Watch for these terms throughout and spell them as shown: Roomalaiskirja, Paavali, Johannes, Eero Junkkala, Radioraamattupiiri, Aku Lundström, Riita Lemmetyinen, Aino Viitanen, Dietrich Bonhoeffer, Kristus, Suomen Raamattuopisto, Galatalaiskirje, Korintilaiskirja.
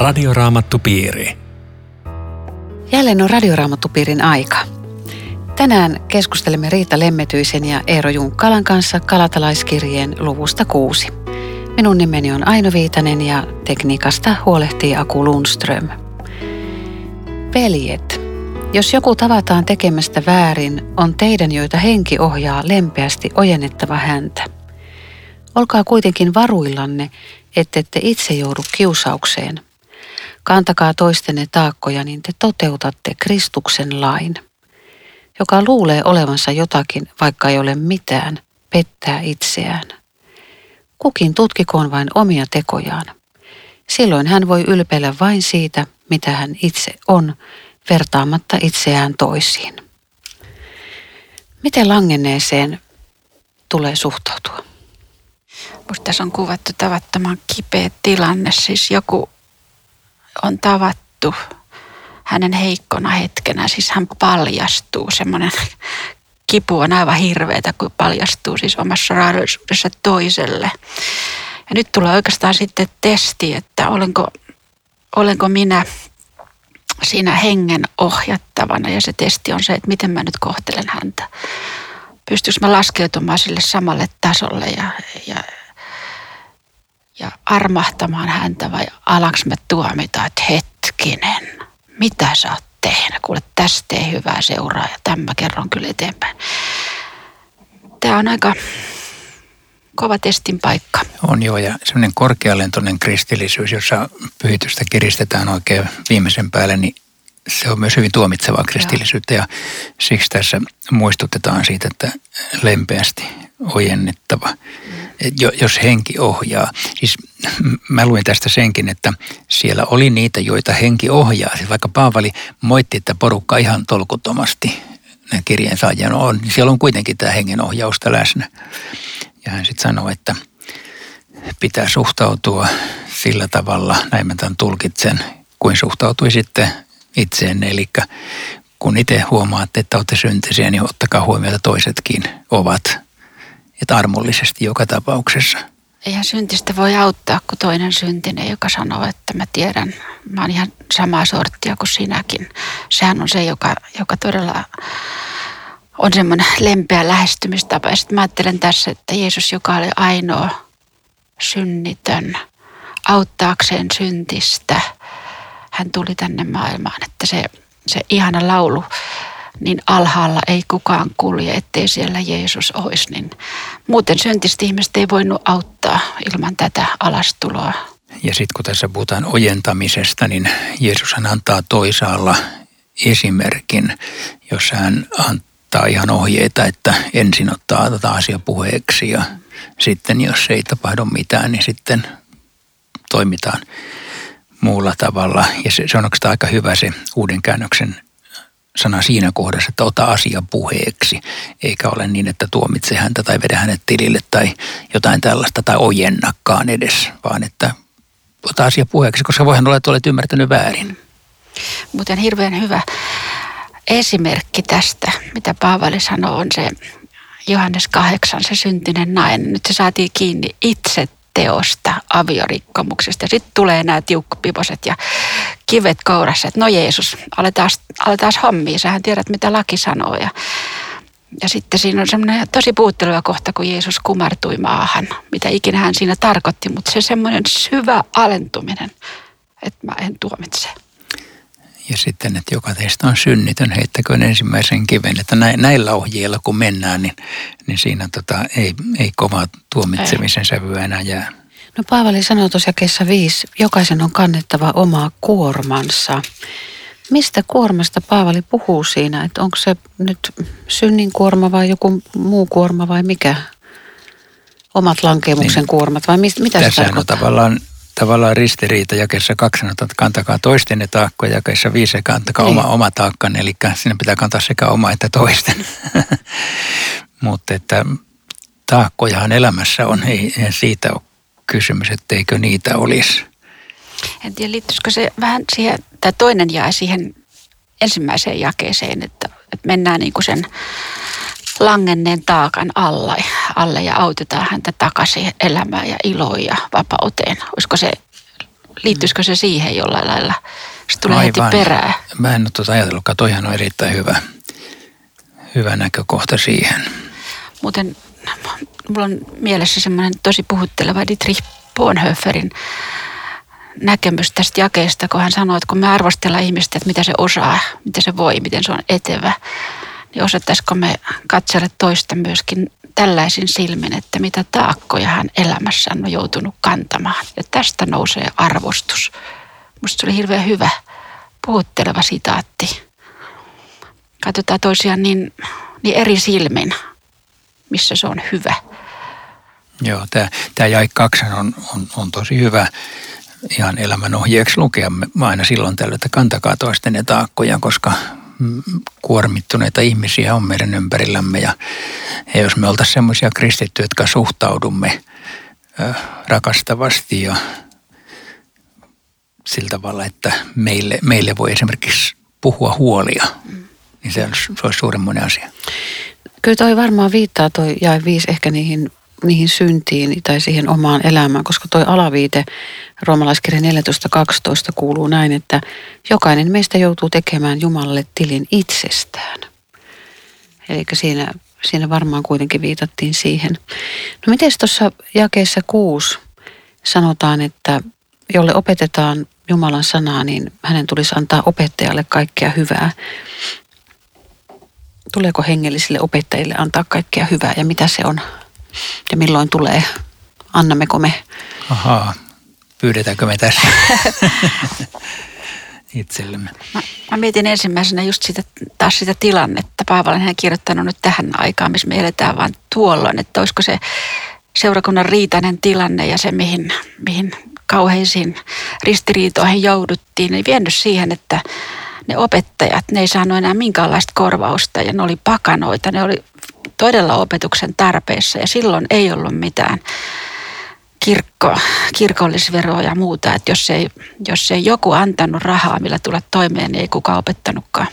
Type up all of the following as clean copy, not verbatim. Radioraamattupiiri. Jälleen on Radioraamattupiirin aika. Tänään keskustelemme Riita Lemmetyisen ja Eero Junkkalan kanssa Galatalaiskirjeen luvusta 6. Minun nimeni on Aino Viitanen ja tekniikasta huolehtii Aku Lundström. Veljet. Jos joku tavataan tekemästä väärin, on teidän, joita henki ohjaa, lempeästi ojennettava häntä. Olkaa kuitenkin varuillanne, ettette itse joudu kiusaukseen. Kantakaa toistenne taakkoja, niin te toteutatte Kristuksen lain. Joka luulee olevansa jotakin, vaikka ei ole mitään, pettää itseään. Kukin tutkikoon vain omia tekojaan. Silloin hän voi ylpeillä vain siitä, mitä hän itse on, vertaamatta itseään toisiin. Miten langenneeseen tulee suhtautua? Mutta tässä on kuvattu tavattoman kipeä tilanne. Siis joku on tavattu hänen heikkona hetkenä. Siis hän paljastuu. Semmoinen kipu on aivan hirveätä, kun paljastuu siis omassa raadollisuudessa toiselle. Ja nyt tulee oikeastaan sitten testi, että olenko minä siinä hengen ohjattavana. Ja se testi on se, että miten mä nyt kohtelen häntä. Pystyykö mä laskeutumaan sille samalle tasolle ja armahtamaan häntä, vai alanko mä tuomita, että hetkinen, mitä sä oot tehnyt? Kuule, tästä ei hyvää seuraa ja tämän mä kerron kyllä eteenpäin. Tämä on aika kova testin paikka. On joo, ja semmoinen korkealentoinen kristillisyys, jossa pyhitystä kiristetään oikein viimeisen päälle, niin se on myös hyvin tuomitsevaa kristillisyyttä, ja siksi tässä muistutetaan siitä, että lempeästi ojennettava, jos henki ohjaa. Siis mä luin tästä senkin, että siellä oli niitä, joita henki ohjaa. Siis vaikka Paavali moitti, että porukka ihan tolkuttomasti kirjeen saajia on, niin siellä on kuitenkin tämä hengen ohjausta läsnä. Ja hän sitten sanoi, että pitää suhtautua sillä tavalla, näin mä tämän tulkitsen, kuin suhtautui sitten itseenne. Eli kun itse huomaatte, että olette syntisiä, niin ottakaa huomioon, että toisetkin ovat. Että armollisesti joka tapauksessa. Eihän syntistä voi auttaa, kun toinen syntinen, joka sanoo, että mä tiedän, mä oon ihan samaa sorttia kuin sinäkin. Sehän on se, joka todella on semmoinen lempeä lähestymistapa. Ja sitten mä ajattelen tässä, että Jeesus, joka oli ainoa synnitön, auttaakseen syntistä, hän tuli tänne maailmaan, että se ihana laulu, niin alhaalla ei kukaan kulje, ettei siellä Jeesus olisi. Niin muuten syntistä ihmiset ei voinut auttaa ilman tätä alastuloa. Ja sitten kun tässä puhutaan ojentamisesta, niin Jeesushan antaa toisaalla esimerkin, jossa hän antaa ihan ohjeita, että ensin ottaa tätä asiaa puheeksi ja sitten jos ei tapahdu mitään, niin sitten toimitaan muulla tavalla. Ja se on oikeastaan aika hyvä se uuden käännöksen sana siinä kohdassa, että ota asia puheeksi, eikä ole niin, että tuomitse häntä tai vedä hänet tilille tai jotain tällaista tai ojennakaan edes, vaan että ota asia puheeksi, koska voihan olla, että olet ymmärtänyt väärin. Muuten hirveän hyvä esimerkki tästä, mitä Paavali sanoo, on se Johannes 8, se syntinen nainen. Nyt se saatiin kiinni itse teosta, aviorikkomuksesta. Sitten tulee nämä tiukkupiposet ja kivet kourassa, että no Jeesus, aletaan hommia, sähän tiedät mitä laki sanoo. Ja sitten siinä on semmoinen tosi puutteleva kohta, kun Jeesus kumartui maahan, mitä ikinä hän siinä tarkoitti, mutta se semmoinen syvä alentuminen, että mä en tuomitse. Ja sitten, että joka teistä on synnitön, heittäköön ensimmäisen kiven. Että näillä ohjeilla kun mennään, niin siinä ei kovaa tuomitsemisen sävyä enää jää. No Paavali sanoo tuossa jakeessa 5, jokaisen on kannettava omaa kuormansa. Mistä kuormasta Paavali puhuu siinä? Että onko se nyt synnin kuorma vai joku muu kuorma vai mikä? Omat lankeemuksen kuormat vai mitä se tarkoittaa? Tavallaan ristiriita jakeessa 2, että kantakaa toistenne taakkoja, jakeessa 5 kantakaa oma taakkanne, eli siinä pitää kantaa sekä oma että toisten. Mutta että taakkojahan elämässä on, ei siitä ole kysymys, etteikö niitä olisi. En tiedä, liittyisikö se vähän siihen, tämä toinen jae siihen ensimmäiseen jakeeseen, että mennään niin kuin sen langenneen taakan alle ja autetaan häntä takaisin elämään ja iloon ja vapauteen. Olisiko se Liittyisikö se siihen jollain lailla? Se tulee heti perään. Mä en ole ajatellutkaan. Toihan on erittäin hyvä näkökohta siihen. Muuten mulla on mielessä semmoinen tosi puhutteleva Dietrich Bonhoefferin näkemys tästä jakeesta, kun hän sanoo, että kun me arvostellaan ihmistä, että mitä se osaa, mitä se voi, miten se on etevä, niin osattaisiko me katsella toista myöskin tällaisin silmin, että mitä taakkoja hän elämässään on joutunut kantamaan. Ja tästä nousee arvostus. Musta se oli hirveän hyvä, puhutteleva sitaatti. Katsotaan toisiaan niin eri silmin, missä se on hyvä. Joo, tämä jae 2 on tosi hyvä ihan elämän ohjeeksi lukea. Mä aina silloin tällöin, että kantakaa toisten ne taakkoja, koska kuormittuneita ihmisiä on meidän ympärillämme. Ja jos me oltaisiin semmoisia kristittyjä, jotka suhtaudumme rakastavasti ja sillä tavalla, että meille voi esimerkiksi puhua huolia, niin se olisi suuremmoinen asia. Kyllä toi varmaan viittaa toi jae 5 ehkä niihin syntiin tai siihen omaan elämään, koska toi alaviite Roomalaiskirja 14.12 kuuluu näin, että jokainen meistä joutuu tekemään Jumalalle tilin itsestään. Eli siinä varmaan kuitenkin viitattiin siihen. No miten tuossa jakeessa 6 sanotaan, että jolle opetetaan Jumalan sanaa, niin hänen tulisi antaa opettajalle kaikkea hyvää. Tuleeko hengellisille opettajille antaa kaikkea hyvää ja mitä se on? Ja milloin tulee? Annammeko me? Ahaa, pyydetäänkö me tässä itsellemme? Mä mietin ensimmäisenä just sitä tilannetta. Paavali on kirjoittanut nyt tähän aikaan, missä me eletään vaan tuolloin, että olisiko se seurakunnan riitainen tilanne ja se, mihin kauheisiin ristiriitoihin jouduttiin, niin vienyt siihen, että ne opettajat, ne ei saanut enää minkäänlaista korvausta ja ne oli pakanoita, ne oli todella opetuksen tarpeessa ja silloin ei ollut mitään kirkollisveroa ja muuta, että jos ei joku antanut rahaa, millä tulla toimeen, niin ei kukaan opettanutkaan.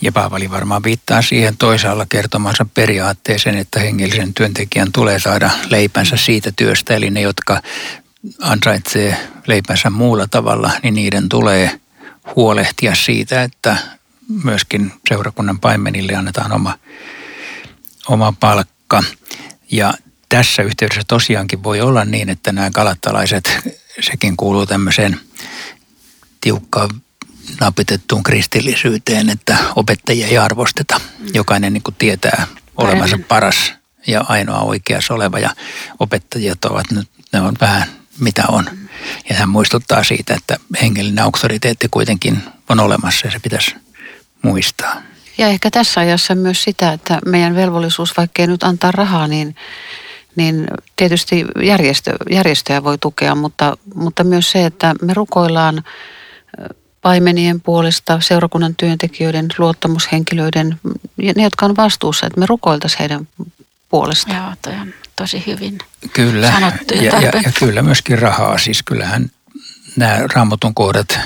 Ja Paavali varmaan viittaa siihen toisaalla kertomansa periaatteeseen, että hengellisen työntekijän tulee saada leipänsä siitä työstä, eli ne, jotka ansaitsee leipänsä muulla tavalla, niin niiden tulee huolehtia siitä, että myöskin seurakunnan paimenille annetaan oma palkka. Ja tässä yhteydessä tosiaankin voi olla niin, että nämä galatalaiset, sekin kuuluu tämmöiseen tiukkaan napitettuun kristillisyyteen, että opettajia ei arvosteta. Jokainen niin kuin tietää olevansa paras ja ainoa oikeassa oleva ja opettajat ovat nyt, ne on vähän mitä on. Ja hän muistuttaa siitä, että hengellinen auktoriteetti kuitenkin on olemassa ja se pitäisi muistaa. Ja ehkä tässä ajassa myös sitä, että meidän velvollisuus, vaikkei nyt antaa rahaa, niin tietysti järjestöjä voi tukea, mutta myös se, että me rukoillaan paimenien puolesta, seurakunnan työntekijöiden, luottamushenkilöiden, ne jotka on vastuussa, että me rukoiltaisiin heidän puolestaan. Joo, toi on tosi hyvin kyllä sanottu. Ja kyllä myöskin rahaa, siis kyllähän nämä Raamatun kohdat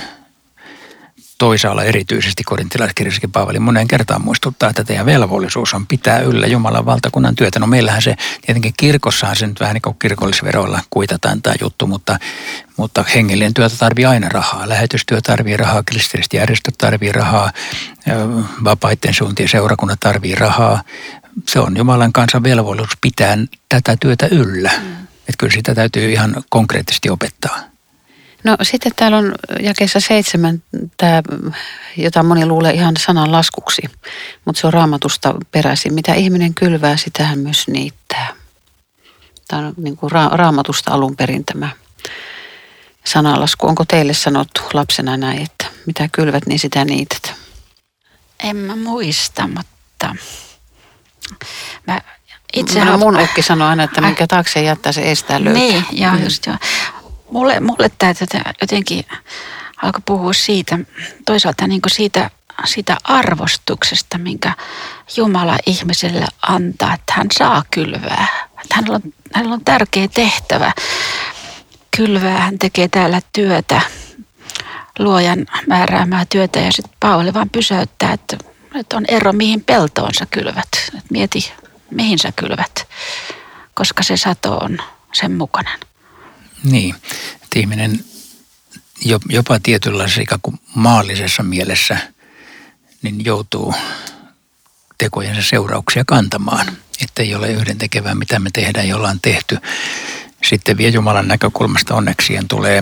toisaalla erityisesti Korintilaiskirjassakin Paavali moneen kertaan muistuttaa, että teidän velvollisuus on pitää yllä Jumalan valtakunnan työtä. No meillähän se tietenkin kirkossahan se nyt vähän niin kuin kirkollisveroilla kuitataan tämä juttu, mutta hengellinen työtä tarvii aina rahaa. Lähetystyö tarvii rahaa, kristilliset järjestöt tarvii rahaa, vapaiden suuntien seurakunnat tarvii rahaa. Se on Jumalan kansan velvollisuus pitää tätä työtä yllä. Että kyllä sitä täytyy ihan konkreettisesti opettaa. No sitten täällä on jakeessa 7 tämä, jota moni luulee ihan sanan laskuksi, mutta se on Raamatusta peräisin. Mitä ihminen kylvää, sitä hän myös niittää. Tämä on niin kuin Raamatusta alun perin tämä sananlasku. Onko teille sanottu lapsena näin, että mitä kylvät, niin sitä niität? En mä muista, mutta mä itse... Mun ukki sanoi aina, että minkä taakse jättää, se ei sitä löytää. Niin, joo, just joo. Mulle tämä jotenkin alkoi puhua siitä, toisaalta niin kuin siitä arvostuksesta, minkä Jumala ihmiselle antaa, että hän saa kylvää. Että hänellä on tärkeä tehtävä. Kylvää, hän tekee täällä työtä, luojan määräämää työtä ja sitten Paavali vaan pysäyttää, että on ero mihin peltoon sä kylvät. Et mieti, mihin sä kylvät, koska se sato on sen mukainen. Niin, että ihminen jopa tietynlaisessa ikään kuin maallisessa mielessä niin joutuu tekojensa seurauksia kantamaan. Että ei ole yhdentekevää, mitä me tehdään, jolla on tehty. Sitten vielä Jumalan näkökulmasta onneksien tulee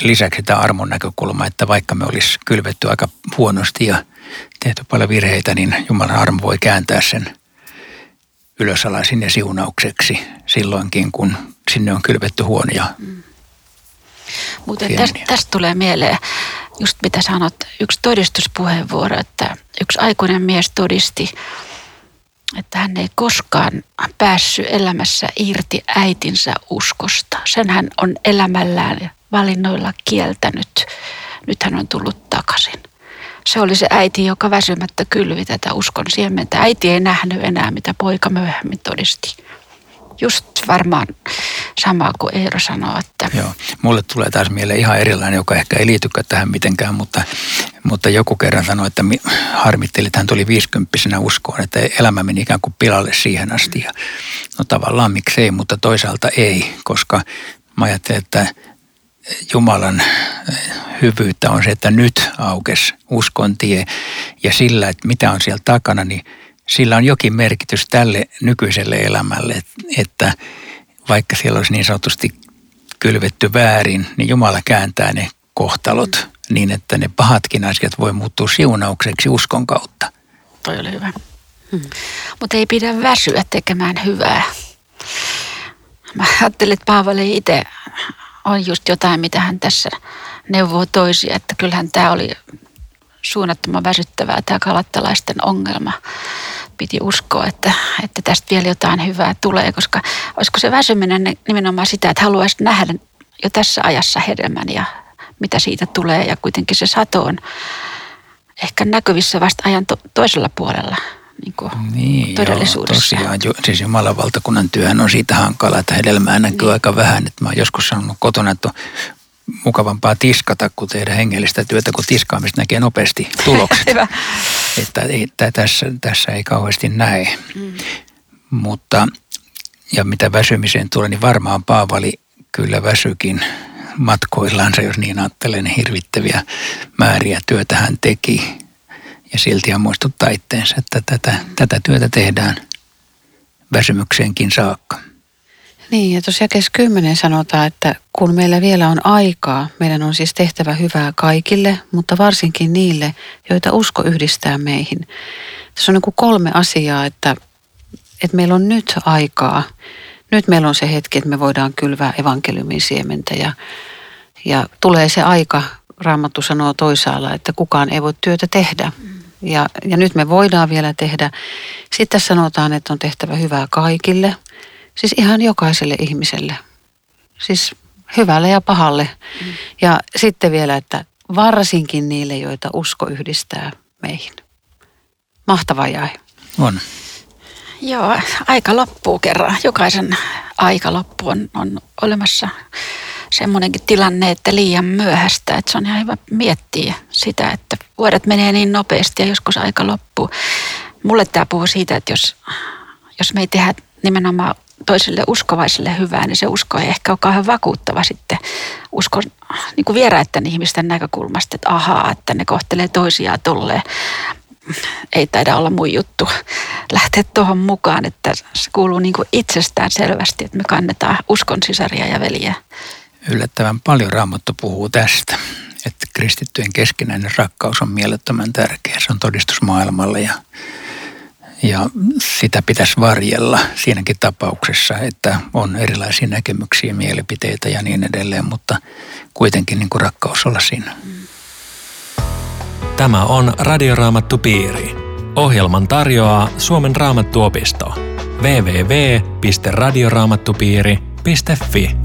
lisäksi tämä armon näkökulma, että vaikka me olisi kylvetty aika huonosti ja tehty paljon virheitä, niin Jumalan armo voi kääntää sen ylösalaisin ja siunaukseksi silloinkin, kun sinne on kylvetty huonoja. Muuten tästä tulee mieleen just mitä sanot, yksi todistuspuheenvuoro, että yksi aikuinen mies todisti, että hän ei koskaan päässyt elämässä irti äitinsä uskosta. Sen hän on elämällään valinnoilla kieltänyt. Nyt hän on tullut takaisin. Se oli se äiti, joka väsymättä kylvi tätä uskon siementä. Äiti ei nähnyt enää, mitä poika myöhemmin todisti. Just varmaan samaa kuin Eero sanoo, että... Joo, mulle tulee taas mieleen ihan erilainen, joka ehkä ei liitykään tähän mitenkään, mutta joku kerran sanoi, että harmitteli, että hän tuli 50-vuotiaana uskoon, että elämä meni ikään kuin pilalle siihen asti. Ja, no tavallaan miksei, mutta toisaalta ei, koska mä ajattelin, että Jumalan hyvyyttä on se, että nyt aukesi uskon tie ja sillä, että mitä on siellä takana, niin sillä on jokin merkitys tälle nykyiselle elämälle, että vaikka siellä olisi niin sanotusti kylvetty väärin, niin Jumala kääntää ne kohtalot niin, että ne pahatkin asiat voi muuttua siunaukseksi uskon kautta. Toi oli hyvä. Mutta ei pidä väsyä tekemään hyvää. Mä ajattelin, että Paavali itse on just jotain, mitä hän tässä neuvoo toisia, että kyllähän tämä oli... suunnattoman väsyttävää tämä galattalaisten ongelma. Piti uskoa, että tästä vielä jotain hyvää tulee, koska olisiko se väsyminen nimenomaan sitä, että haluaisit nähdä jo tässä ajassa hedelmän ja mitä siitä tulee. Ja kuitenkin se sato on ehkä näkyvissä vasta ajan toisella puolella niin, todellisuudessa. Joo, tosiaan. Siis Jumalan valtakunnan työhän on siitä hankala, että hedelmää näkyy niin aika vähän. Että mä oon joskus sanonut kotona, että mukavampaa tiskata kuin tehdä hengellistä työtä, kun tiskaamista näkee nopeasti tulokset. Että tässä ei kauheasti näe. Mutta, ja mitä väsymiseen tulee, niin varmaan Paavali kyllä väsykin matkoillansa, jos niin ajattelee, ne hirvittäviä määriä työtä hän teki. Ja silti hän muistuttaa itteensä, että tätä työtä tehdään väsymykseenkin saakka. Niin, ja tosiaan jakeessa 10 sanotaan, että kun meillä vielä on aikaa, meidän on siis tehtävä hyvää kaikille, mutta varsinkin niille, joita usko yhdistää meihin. Tässä on niin kuin 3 asiaa, että meillä on nyt aikaa. Nyt meillä on se hetki, että me voidaan kylvää evankeliumin siementä ja tulee se aika, Raamattu sanoo toisaalla, että kukaan ei voi työtä tehdä. Ja nyt me voidaan vielä tehdä. Sitten sanotaan, että on tehtävä hyvää kaikille. Siis ihan jokaiselle ihmiselle. Siis hyvälle ja pahalle. Ja sitten vielä, että varsinkin niille, joita usko yhdistää meihin. Mahtava jäi. On. Joo, aika loppuu kerran. Jokaisen aika loppu on olemassa semmoinenkin tilanne, että liian myöhäistä. Että se on ihan hyvä miettiä sitä, että vuodet menee niin nopeasti ja joskus aika loppuu. Mulle tämä puhuu siitä, että jos me ei tehdä nimenomaan toiselle uskovaiselle hyvää, niin se usko ei ehkä ole kauhean vakuuttava sitten usko niin kuin vieraiden ihmisten näkökulmasta, että ahaa, että ne kohtelee toisiaan tolleen. Ei taida olla mun juttu lähteä tuohon mukaan, että se kuuluu niin kuin itsestään selvästi, että me kannetaan uskon sisaria ja veljeä. Yllättävän paljon Raamattu puhuu tästä, että kristittyjen keskinäinen rakkaus on mielettömän tärkeä. Se on todistus maailmalle ja sitä pitäisi varjella siinäkin tapauksessa, että on erilaisia näkemyksiä, mielipiteitä ja niin edelleen, mutta kuitenkin niin kuin rakkaus olla siinä. Tämä on Radioraamattupiiri. Ohjelman tarjoaa Suomen Raamattuopisto. www.radioraamattupiiri.fi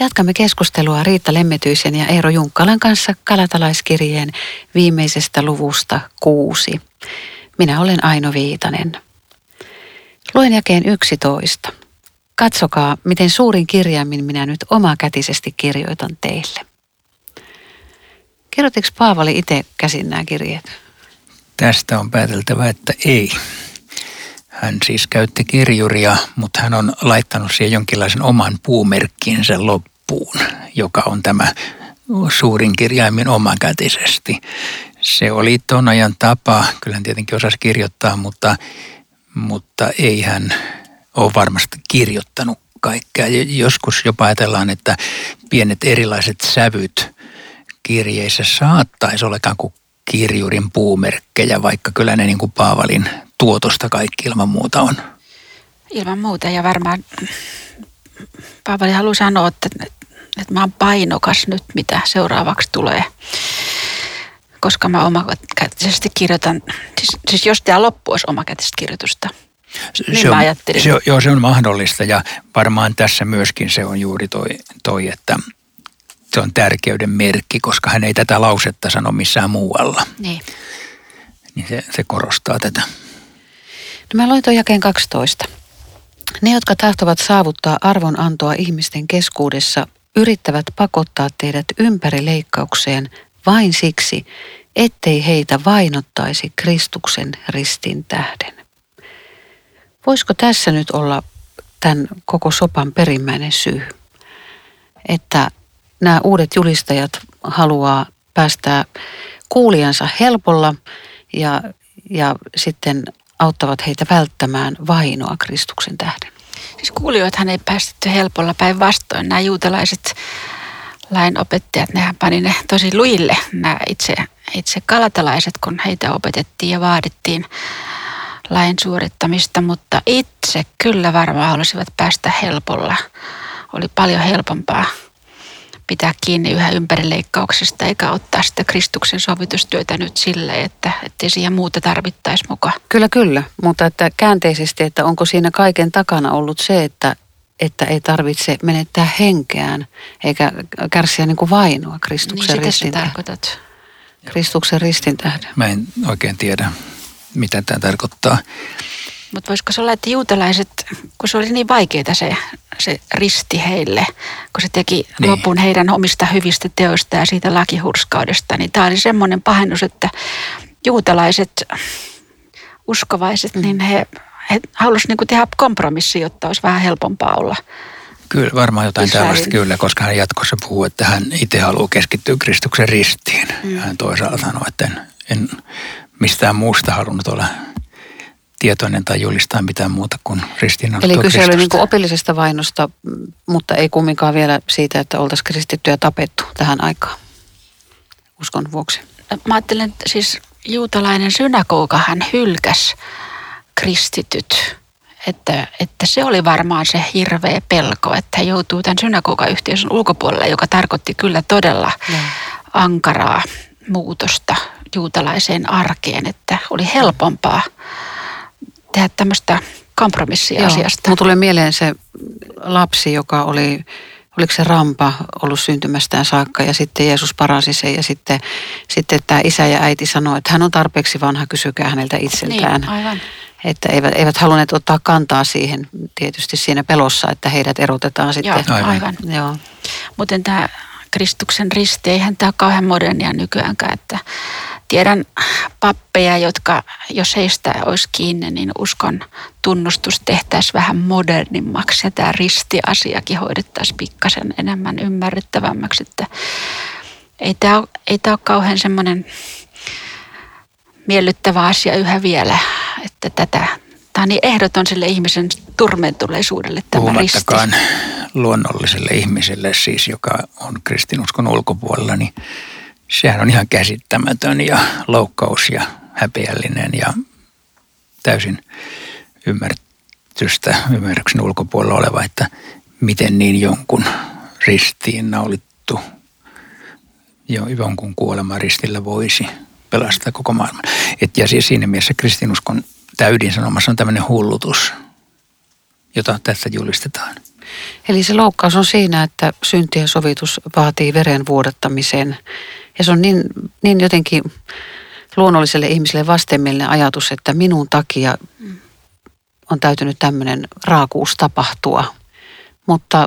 Jatkamme keskustelua Riita Lemmetyisen ja Eero Junkkalan kanssa Galatalaiskirjeen viimeisestä luvusta 6. Minä olen Aino Viitanen. Luen jakeen 11. Katsokaa, miten suurin kirjaimin minä nyt omakätisesti kirjoitan teille. Kirjoitiko Paavali itse käsin nämä kirjeet? Tästä on pääteltävä, että ei. Hän siis käytti kirjuria, mutta hän on laittanut siihen jonkinlaisen oman puumerkkinsä loppuun, joka on tämä suurin kirjaimin omakätisesti. Se oli ton ajan tapa, kyllähän tietenkin osasi kirjoittaa, mutta ei hän ole varmasti kirjoittanut kaikkea. Joskus jopa ajatellaan, että pienet erilaiset sävyt kirjeissä saattaisi olla ikään kuin kirjurin puumerkkejä, vaikka kyllä ne niin kuin Paavalin tuotosta kaikki ilman muuta on. Ilman muuta, ja varmaan Paavali haluaa sanoa, että mä oon painokas nyt, mitä seuraavaksi tulee, koska mä omakätisesti kirjoitan, siis jos tämä loppu olisi omakätistä kirjoitusta, niin se on, mä ajattelin. Se on mahdollista, ja varmaan tässä myöskin se on juuri toi, että se on tärkeyden merkki, koska hän ei tätä lausetta sano missään muualla. Niin se korostaa tätä. No mä luin tuon jakeen 12. Ne, jotka tahtovat saavuttaa arvonantoa ihmisten keskuudessa, yrittävät pakottaa teidät ympärileikkaukseen vain siksi, ettei heitä vainottaisi Kristuksen ristin tähden. Voisiko tässä nyt olla tämän koko sopan perimmäinen syy, että nämä uudet julistajat haluaa päästää kuulijansa helpolla ja sitten auttavat heitä välttämään vainoa Kristuksen tähden? Siis kuulijoithan ei päästetty helpolla, päinvastoin. Nämä juutalaiset lainopettajat, nehän pani ne tosi lujille, nämä itse galatalaiset, kun heitä opetettiin ja vaadittiin lain suorittamista, mutta itse kyllä varmaan halusivat päästä helpolla. Oli paljon helpompaa pitää kiinni yhä ympärileikkauksesta, eikä ottaa sitä Kristuksen sovitustyötä nyt silleen, että siihen muuta tarvittaisi mukaan. Kyllä, mutta että käänteisesti, että onko siinä kaiken takana ollut se, että ei tarvitse menettää henkeään, eikä kärsiä niin kuin vainoa Kristuksen ristin. Niin sitä sä tarkoitat. Kristuksen ristin tähden. Mä en oikein tiedä, mitä tämä tarkoittaa. Mutta voisiko se olla, että juutalaiset, kun se oli niin vaikeaa se risti heille, kun se teki lopun heidän omista hyvistä teoista ja siitä lakihurskaudesta, niin tämä oli semmoinen pahennus, että juutalaiset, uskovaiset, niin he halusivat niinku tehdä kompromissi, jotta olisi vähän helpompaa olla. Kyllä, varmaan jotain tällaista kyllä, koska hän jatkossa puhuu, että hän itse haluaa keskittyä Kristuksen ristiin. Hän toisaalta sanoo, että en mistään muusta halunnut olla tietoinen tai julistaa mitään muuta kuin ristiinnaulittua Kristusta. Eli kyse oli niin kuin opillisesta vainosta, mutta ei kumminkaan vielä siitä, että oltaisiin kristittyä tapettu tähän aikaan uskon vuoksi. Mä ajattelen, että siis juutalainen synagogahan hylkäsi kristityt, että se oli varmaan se hirveä pelko, että he joutuu tämän synagogayhteisön ulkopuolelle, joka tarkoitti kyllä todella ankaraa muutosta juutalaiseen arkeen, että oli helpompaa tehdä tämmöistä kompromissia asiasta. Mun tulee mieleen se lapsi, joka oli, oliko se rampa ollut syntymästään saakka, ja sitten Jeesus paransi sen, ja sitten tämä isä ja äiti sanoi, että hän on tarpeeksi vanha, kysykää häneltä itseltään. Niin, aivan. Että eivät halunneet ottaa kantaa siihen tietysti siinä pelossa, että heidät erotetaan sitten. Joo, aivan. Joo. Muuten tämä Kristuksen risti, eihän tämä ole kauhean modernia nykyäänkään, että tiedän pappeja, jotka, jos heistä olisi kiinni, niin uskon tunnustus tehtäisiin vähän modernimmaksi ja tämä ristiasiakin hoidettaisiin pikkasen enemmän ymmärrettävämmäksi. Että ei tämä ole kauhean semmoinen miellyttävä asia yhä vielä, että tämä on niin ehdoton sille ihmisen turmentuleisuudelle tämä risti. Puhumattakaan luonnolliselle ihmiselle siis, joka on kristinuskon ulkopuolella, niin sehän on ihan käsittämätön ja loukkaus ja häpeällinen ja täysin ymmärryksen ulkopuolella oleva, että miten niin jonkun ristiinnaulittu, jonkun kuolema ristillä voisi pelastaa koko maailman. Ja siis siinä mielessä kristinuskon ydinsanomassa on tämmöinen hullutus, jota tässä julistetaan. Eli se loukkaus on siinä, että syntien sovitus vaatii veren vuodattamisen. Ja se on niin jotenkin luonnolliselle ihmiselle vastenmielinen ajatus, että minun takia on täytynyt tämmöinen raakuus tapahtua. Mutta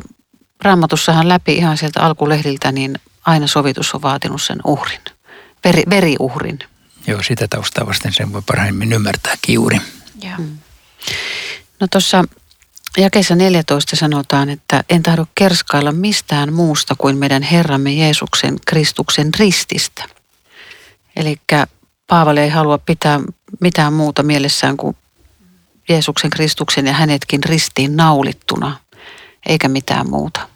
Raamatussahan läpi ihan sieltä alkulehdiltä, niin aina sovitus on vaatinut sen uhrin, veriuhrin. Joo, sitä taustaa vasten sen voi parhaimmin ymmärtää kiuri. Joo. No tuossa jakeessa 14 sanotaan, että en tahdo kerskailla mistään muusta kuin meidän Herramme Jeesuksen Kristuksen rististä. Eli Paavali ei halua pitää mitään muuta mielessään kuin Jeesuksen Kristuksen ja hänetkin ristiin naulittuna, eikä mitään muuta.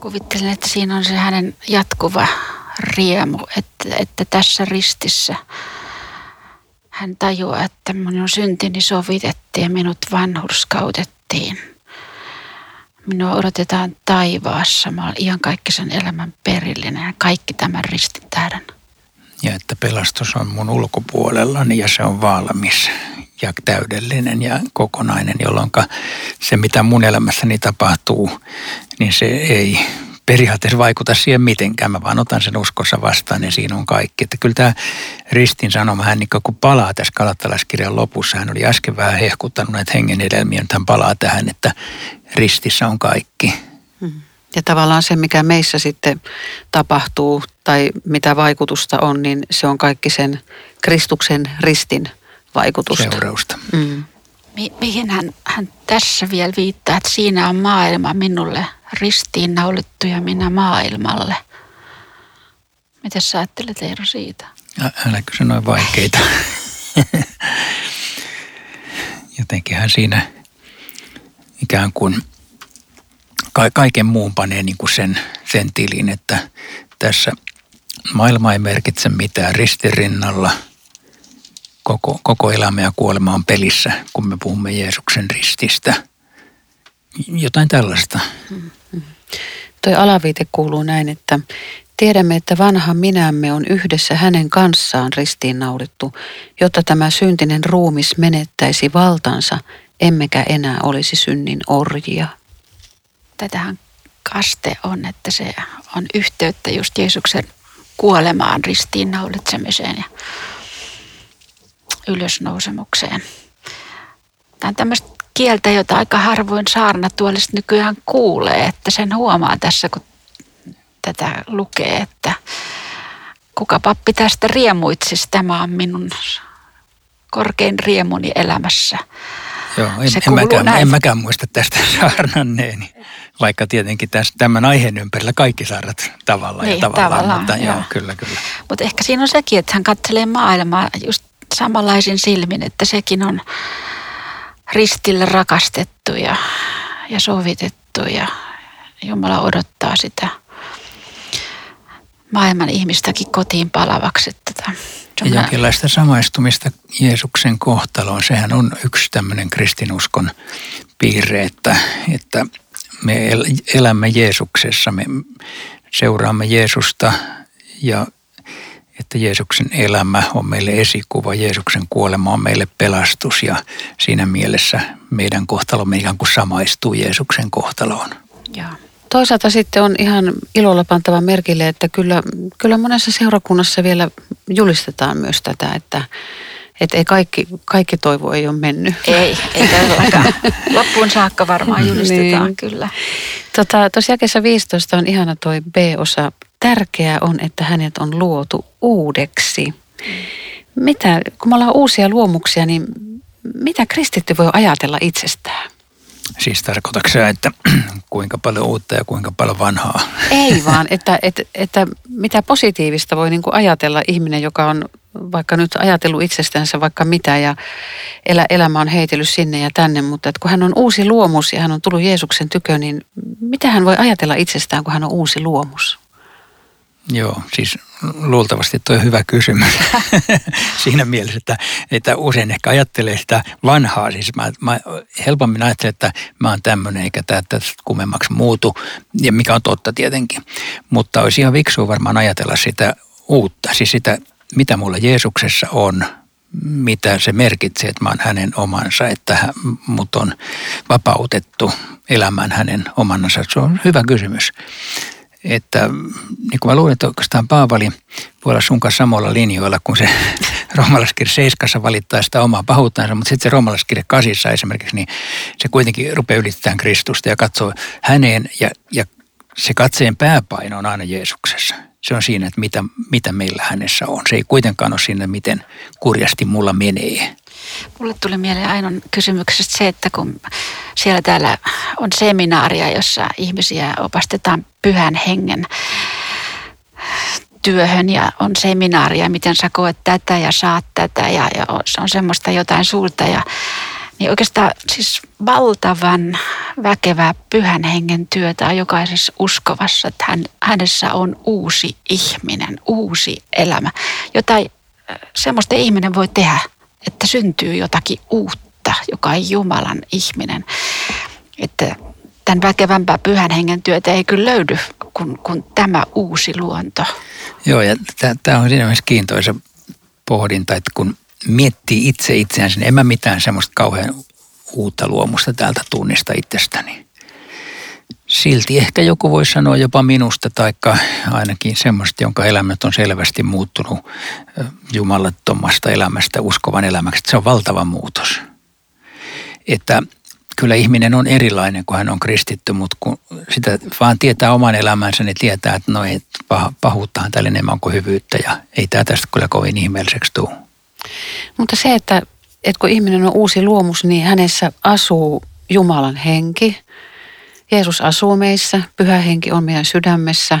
Kuvittelen, että siinä on se hänen jatkuva riemu, että tässä ristissä hän tajuaa, että minun syntini sovitettiin ja minut vanhurskautettiin. Minua odotetaan taivaassa, mä olen iankaikkisen elämän perillinen ja kaikki tämän ristin tähden. Ja että pelastus on mun ulkopuolellani ja se on valmis ja täydellinen ja kokonainen, jolloin se mitä mun elämässäni tapahtuu, niin se ei periaatteessa vaikuta siihen mitenkään. Mä vaan otan sen uskossa vastaan ja siinä on kaikki. Että kyllä tämä ristin sanoma, hän niin kun palaa tässä Galatalaiskirjan lopussa, hän oli äsken vähän hehkuttanut näitä hengen hedelmiä, hän palaa tähän, että ristissä on kaikki. Ja tavallaan se, mikä meissä sitten tapahtuu tai mitä vaikutusta on, niin se on kaikki sen Kristuksen ristin vaikutusta. Seurausta. Mihin hän tässä vielä viittaa, että siinä on maailma minulle ristiin naulittu ja minä maailmalle. Mitä sä ajattelet, Eero, siitä? Älä kysy noin vaikeita. Jotenkinhän siinä ikään kuin kaiken muun panee niin kuin sen tilin, että tässä maailma ei merkitse mitään ristin rinnalla. Koko elämä ja kuolema on pelissä, kun me puhumme Jeesuksen rististä. Jotain tällaista. Toi alaviite kuuluu näin, että tiedämme, että vanha minämme on yhdessä hänen kanssaan ristiinnaulittu, jotta tämä syntinen ruumis menettäisi valtansa, emmekä enää olisi synnin orjia. Tätähän kaste on, että se on yhteyttä just Jeesuksen kuolemaan, ristiinnaulitsemiseen ja ylösnousemukseen. Tämä on tämmöistä kieltä, jota aika harvoin saarnatuolista nykyään kuulee, että sen huomaa tässä, kun tätä lukee, että kuka pappi tästä riemuitsisi, tämä on minun korkein riemuni elämässä. Joo, en mäkään muista tästä saarnanneeni, vaikka tietenkin tämän aiheen ympärillä kaikki saarnat tavallaan. Mutta, joo, kyllä. Mutta ehkä siinä on sekin, että hän katselee maailmaa just samanlaisin silmin, että sekin on ristillä rakastettu ja sovitettu ja Jumala odottaa sitä maailman ihmistäkin kotiin palavaksi. Ja jonkinlaista samaistumista Jeesuksen kohtaloon. Sehän on yksi tämmöinen kristinuskon piirre, että me elämme Jeesuksessa, me seuraamme Jeesusta ja että Jeesuksen elämä on meille esikuva, Jeesuksen kuolema on meille pelastus ja siinä mielessä meidän kohtalomme ikään kuin samaistuu Jeesuksen kohtaloon. Ja. Toisaalta sitten on ihan ilolla pantava merkille, että kyllä monessa seurakunnassa vielä julistetaan myös tätä, että ei kaikki toivo ei ole mennyt. Ei todellakaan. Loppuun saakka varmaan julistetaan niin. Kyllä. Tuossa jakeessa 15 on ihana toi B-osa. Tärkeää on, että hänet on luotu uudeksi. Mitä, kun me ollaan uusia luomuksia, niin mitä kristitty voi ajatella itsestään? Siis tarkoitatko sä, että kuinka paljon uutta ja kuinka paljon vanhaa? Ei vaan, että mitä positiivista voi niin kuin ajatella ihminen, joka on vaikka nyt ajatellut itsestänsä vaikka mitä ja elämä on heitellyt sinne ja tänne, mutta että kun hän on uusi luomus ja hän on tullut Jeesuksen tykö, niin mitä hän voi ajatella itsestään, kun hän on uusi luomus? Joo, siis luultavasti tuo on hyvä kysymys siinä mielessä, että usein ehkä ajattelee sitä vanhaa. Siis mä helpommin ajattelen, että mä oon tämmöinen eikä tämä tästä kummemmaksi muutu, ja mikä on totta tietenkin. Mutta olisi ihan fiksua varmaan ajatella sitä uutta, siis sitä mitä mulla Jeesuksessa on, mitä se merkitsee, että mä oon hänen omansa, että mut on vapautettu elämään hänen omanansa. Se on hyvä kysymys. Että niin kuin mä luulen, että oikeastaan Paavali voi olla sun kanssa samoilla linjoilla, kun se Roomalaiskirja 7 valittaa sitä omaa pahuuttansa, mutta sitten se Roomalaiskirja 8 esimerkiksi, niin se kuitenkin rupeaa ylittämään Kristusta ja katsoo häneen ja se katseen pääpaino on aina Jeesuksessa. Se on siinä, että mitä meillä hänessä on. Se ei kuitenkaan ole siinä, miten kurjasti mulla menee. Mulle tuli mieleen Ainon kysymyksestä se, että kun siellä täällä on seminaaria, jossa ihmisiä opastetaan pyhän hengen työhön ja on seminaaria, miten sä koet tätä ja saat tätä ja on semmoista jotain suurta ja niin oikeastaan siis valtavan väkevää pyhän hengen työtä on jokaisessa uskovassa, että hänessä on uusi ihminen, uusi elämä. Jotain semmoista ihminen voi tehdä, että syntyy jotakin uutta, joka on Jumalan ihminen. Että tämän väkevämpää pyhän hengen työtä ei kyllä löydy kuin tämä uusi luonto. Joo, ja tämä on siinä myös kiintoisa pohdinta, että kun miettii itseään, niin en mä mitään semmoista kauhean uutta luomusta täältä tunnista itsestäni. Silti ehkä joku voi sanoa jopa minusta, taikka ainakin semmoista, jonka elämät on selvästi muuttunut jumalattomasta elämästä uskovan elämäksi. Se on valtava muutos. Että kyllä ihminen on erilainen, kun hän on kristitty, mutta kun sitä vaan tietää oman elämänsä, niin tietää, että no ei, pahuuttahan täällä enemmän kuin hyvyyttä ja ei tämä tästä kyllä kovin ihmeelliseksi tule. Mutta se, että kun ihminen on uusi luomus, niin hänessä asuu Jumalan henki. Jeesus asuu meissä, pyhä henki on meidän sydämessä.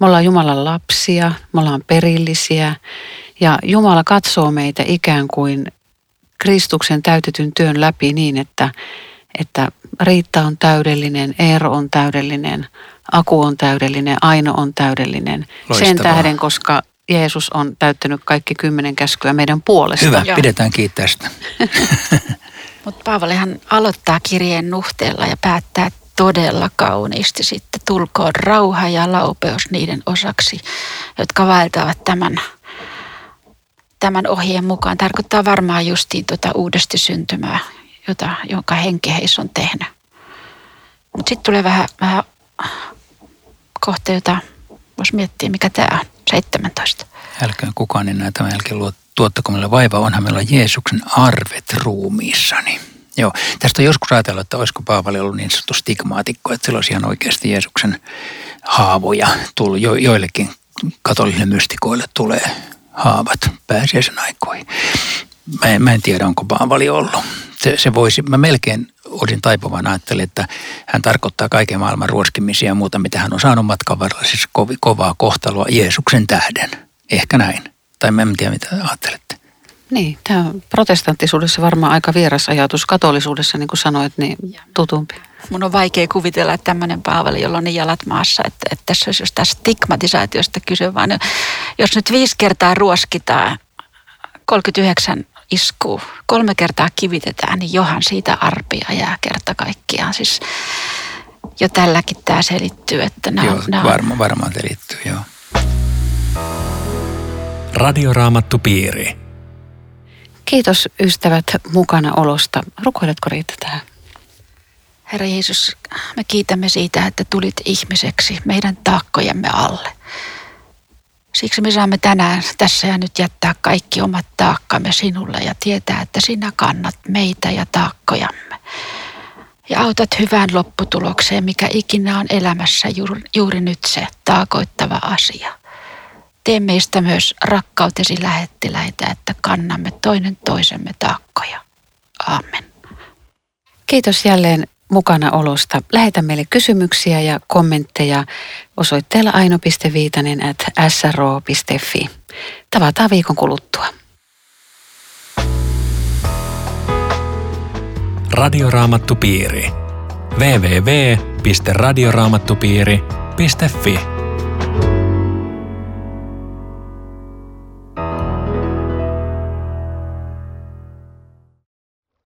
Me ollaan Jumalan lapsia, me ollaan perillisiä ja Jumala katsoo meitä ikään kuin Kristuksen täytetyn työn läpi niin, että Riitta on täydellinen, Eero on täydellinen, Aku on täydellinen, Aino on täydellinen. Loistavaa. Sen tähden, koska Jeesus on täyttänyt kaikki 10 käskyä meidän puolesta. Hyvä, joo. Pidetään kiinni tästä. Mutta Paavalihan aloittaa kirjeen nuhteella ja päättää todella kauniisti sitten. Tulkoon rauha ja laupeus niiden osaksi, jotka vaeltavat tämän ohjeen mukaan. Tarkoittaa varmaan justiin tuota uudesti syntymää, jonka henki heissä on tehnyt. Mutta sitten tulee vähän kohta, jota voisi miettiä, mikä tämä on. 17. Älkää kukaan enää tämän jälkeen tuottako meillä vaivaa, onhan meillä Jeesuksen arvet ruumiissani. Joo, tästä on joskus ajatellut, että olisiko Paavali ollut niin sanottu stigmaatikko, että sillä olisi ihan oikeasti Jeesuksen haavoja tullut. Joillekin katolisille mystikoille tulee haavat pääsiäisen aikoihin. Mä en tiedä, onko Paavali ollut. Mä melkein olisin taipuvan ajattelin, että hän tarkoittaa kaiken maailman ruoskimisia ja muuta, mitä hän on saanut matkan varrella, siis kovaa kohtalua Jeesuksen tähden. Ehkä näin. Tai mä en tiedä, mitä ajattelette. Niin, tämä on protestanttisuudessa varmaan aika vieras ajatus. Katolisuudessa, niin kuin sanoit, niin tutumpi. Mun on vaikea kuvitella, että tämmöinen Paavali, jolla on niin jalat maassa, että tässä olisi jostain stigmatisaatiosta kyse, vaan jos nyt 5 kertaa ruoskitaan, 39 iskuu. 3 kertaa kivitetään, niin johan siitä arpia jää kerta kaikkiaan. Siis jo tälläkin tämä selittyy. Että varmaan selittyy, joo. Radioraamattupiiri. Kiitos ystävät mukana olosta. Rukoiletko Riitta tähän? Herra Jeesus, me kiitämme siitä, että tulit ihmiseksi meidän taakkojemme alle. Siksi me saamme tänään tässä ja nyt jättää kaikki omat taakkamme sinulle ja tietää, että sinä kannat meitä ja taakkojamme. Ja autat hyvään lopputulokseen, mikä ikinä on elämässä juuri nyt se taakoittava asia. Tee meistä myös rakkautesi lähettiläitä, että kannamme toinen toisemme taakkoja. Aamen. Kiitos jälleen mukana olosta. Lähetä meille kysymyksiä ja kommentteja osoitteella aino.viitanen@sro.fi. Tavataan viikon kuluttua. Radioraamattupiiri. www.radioraamattupiiri.fi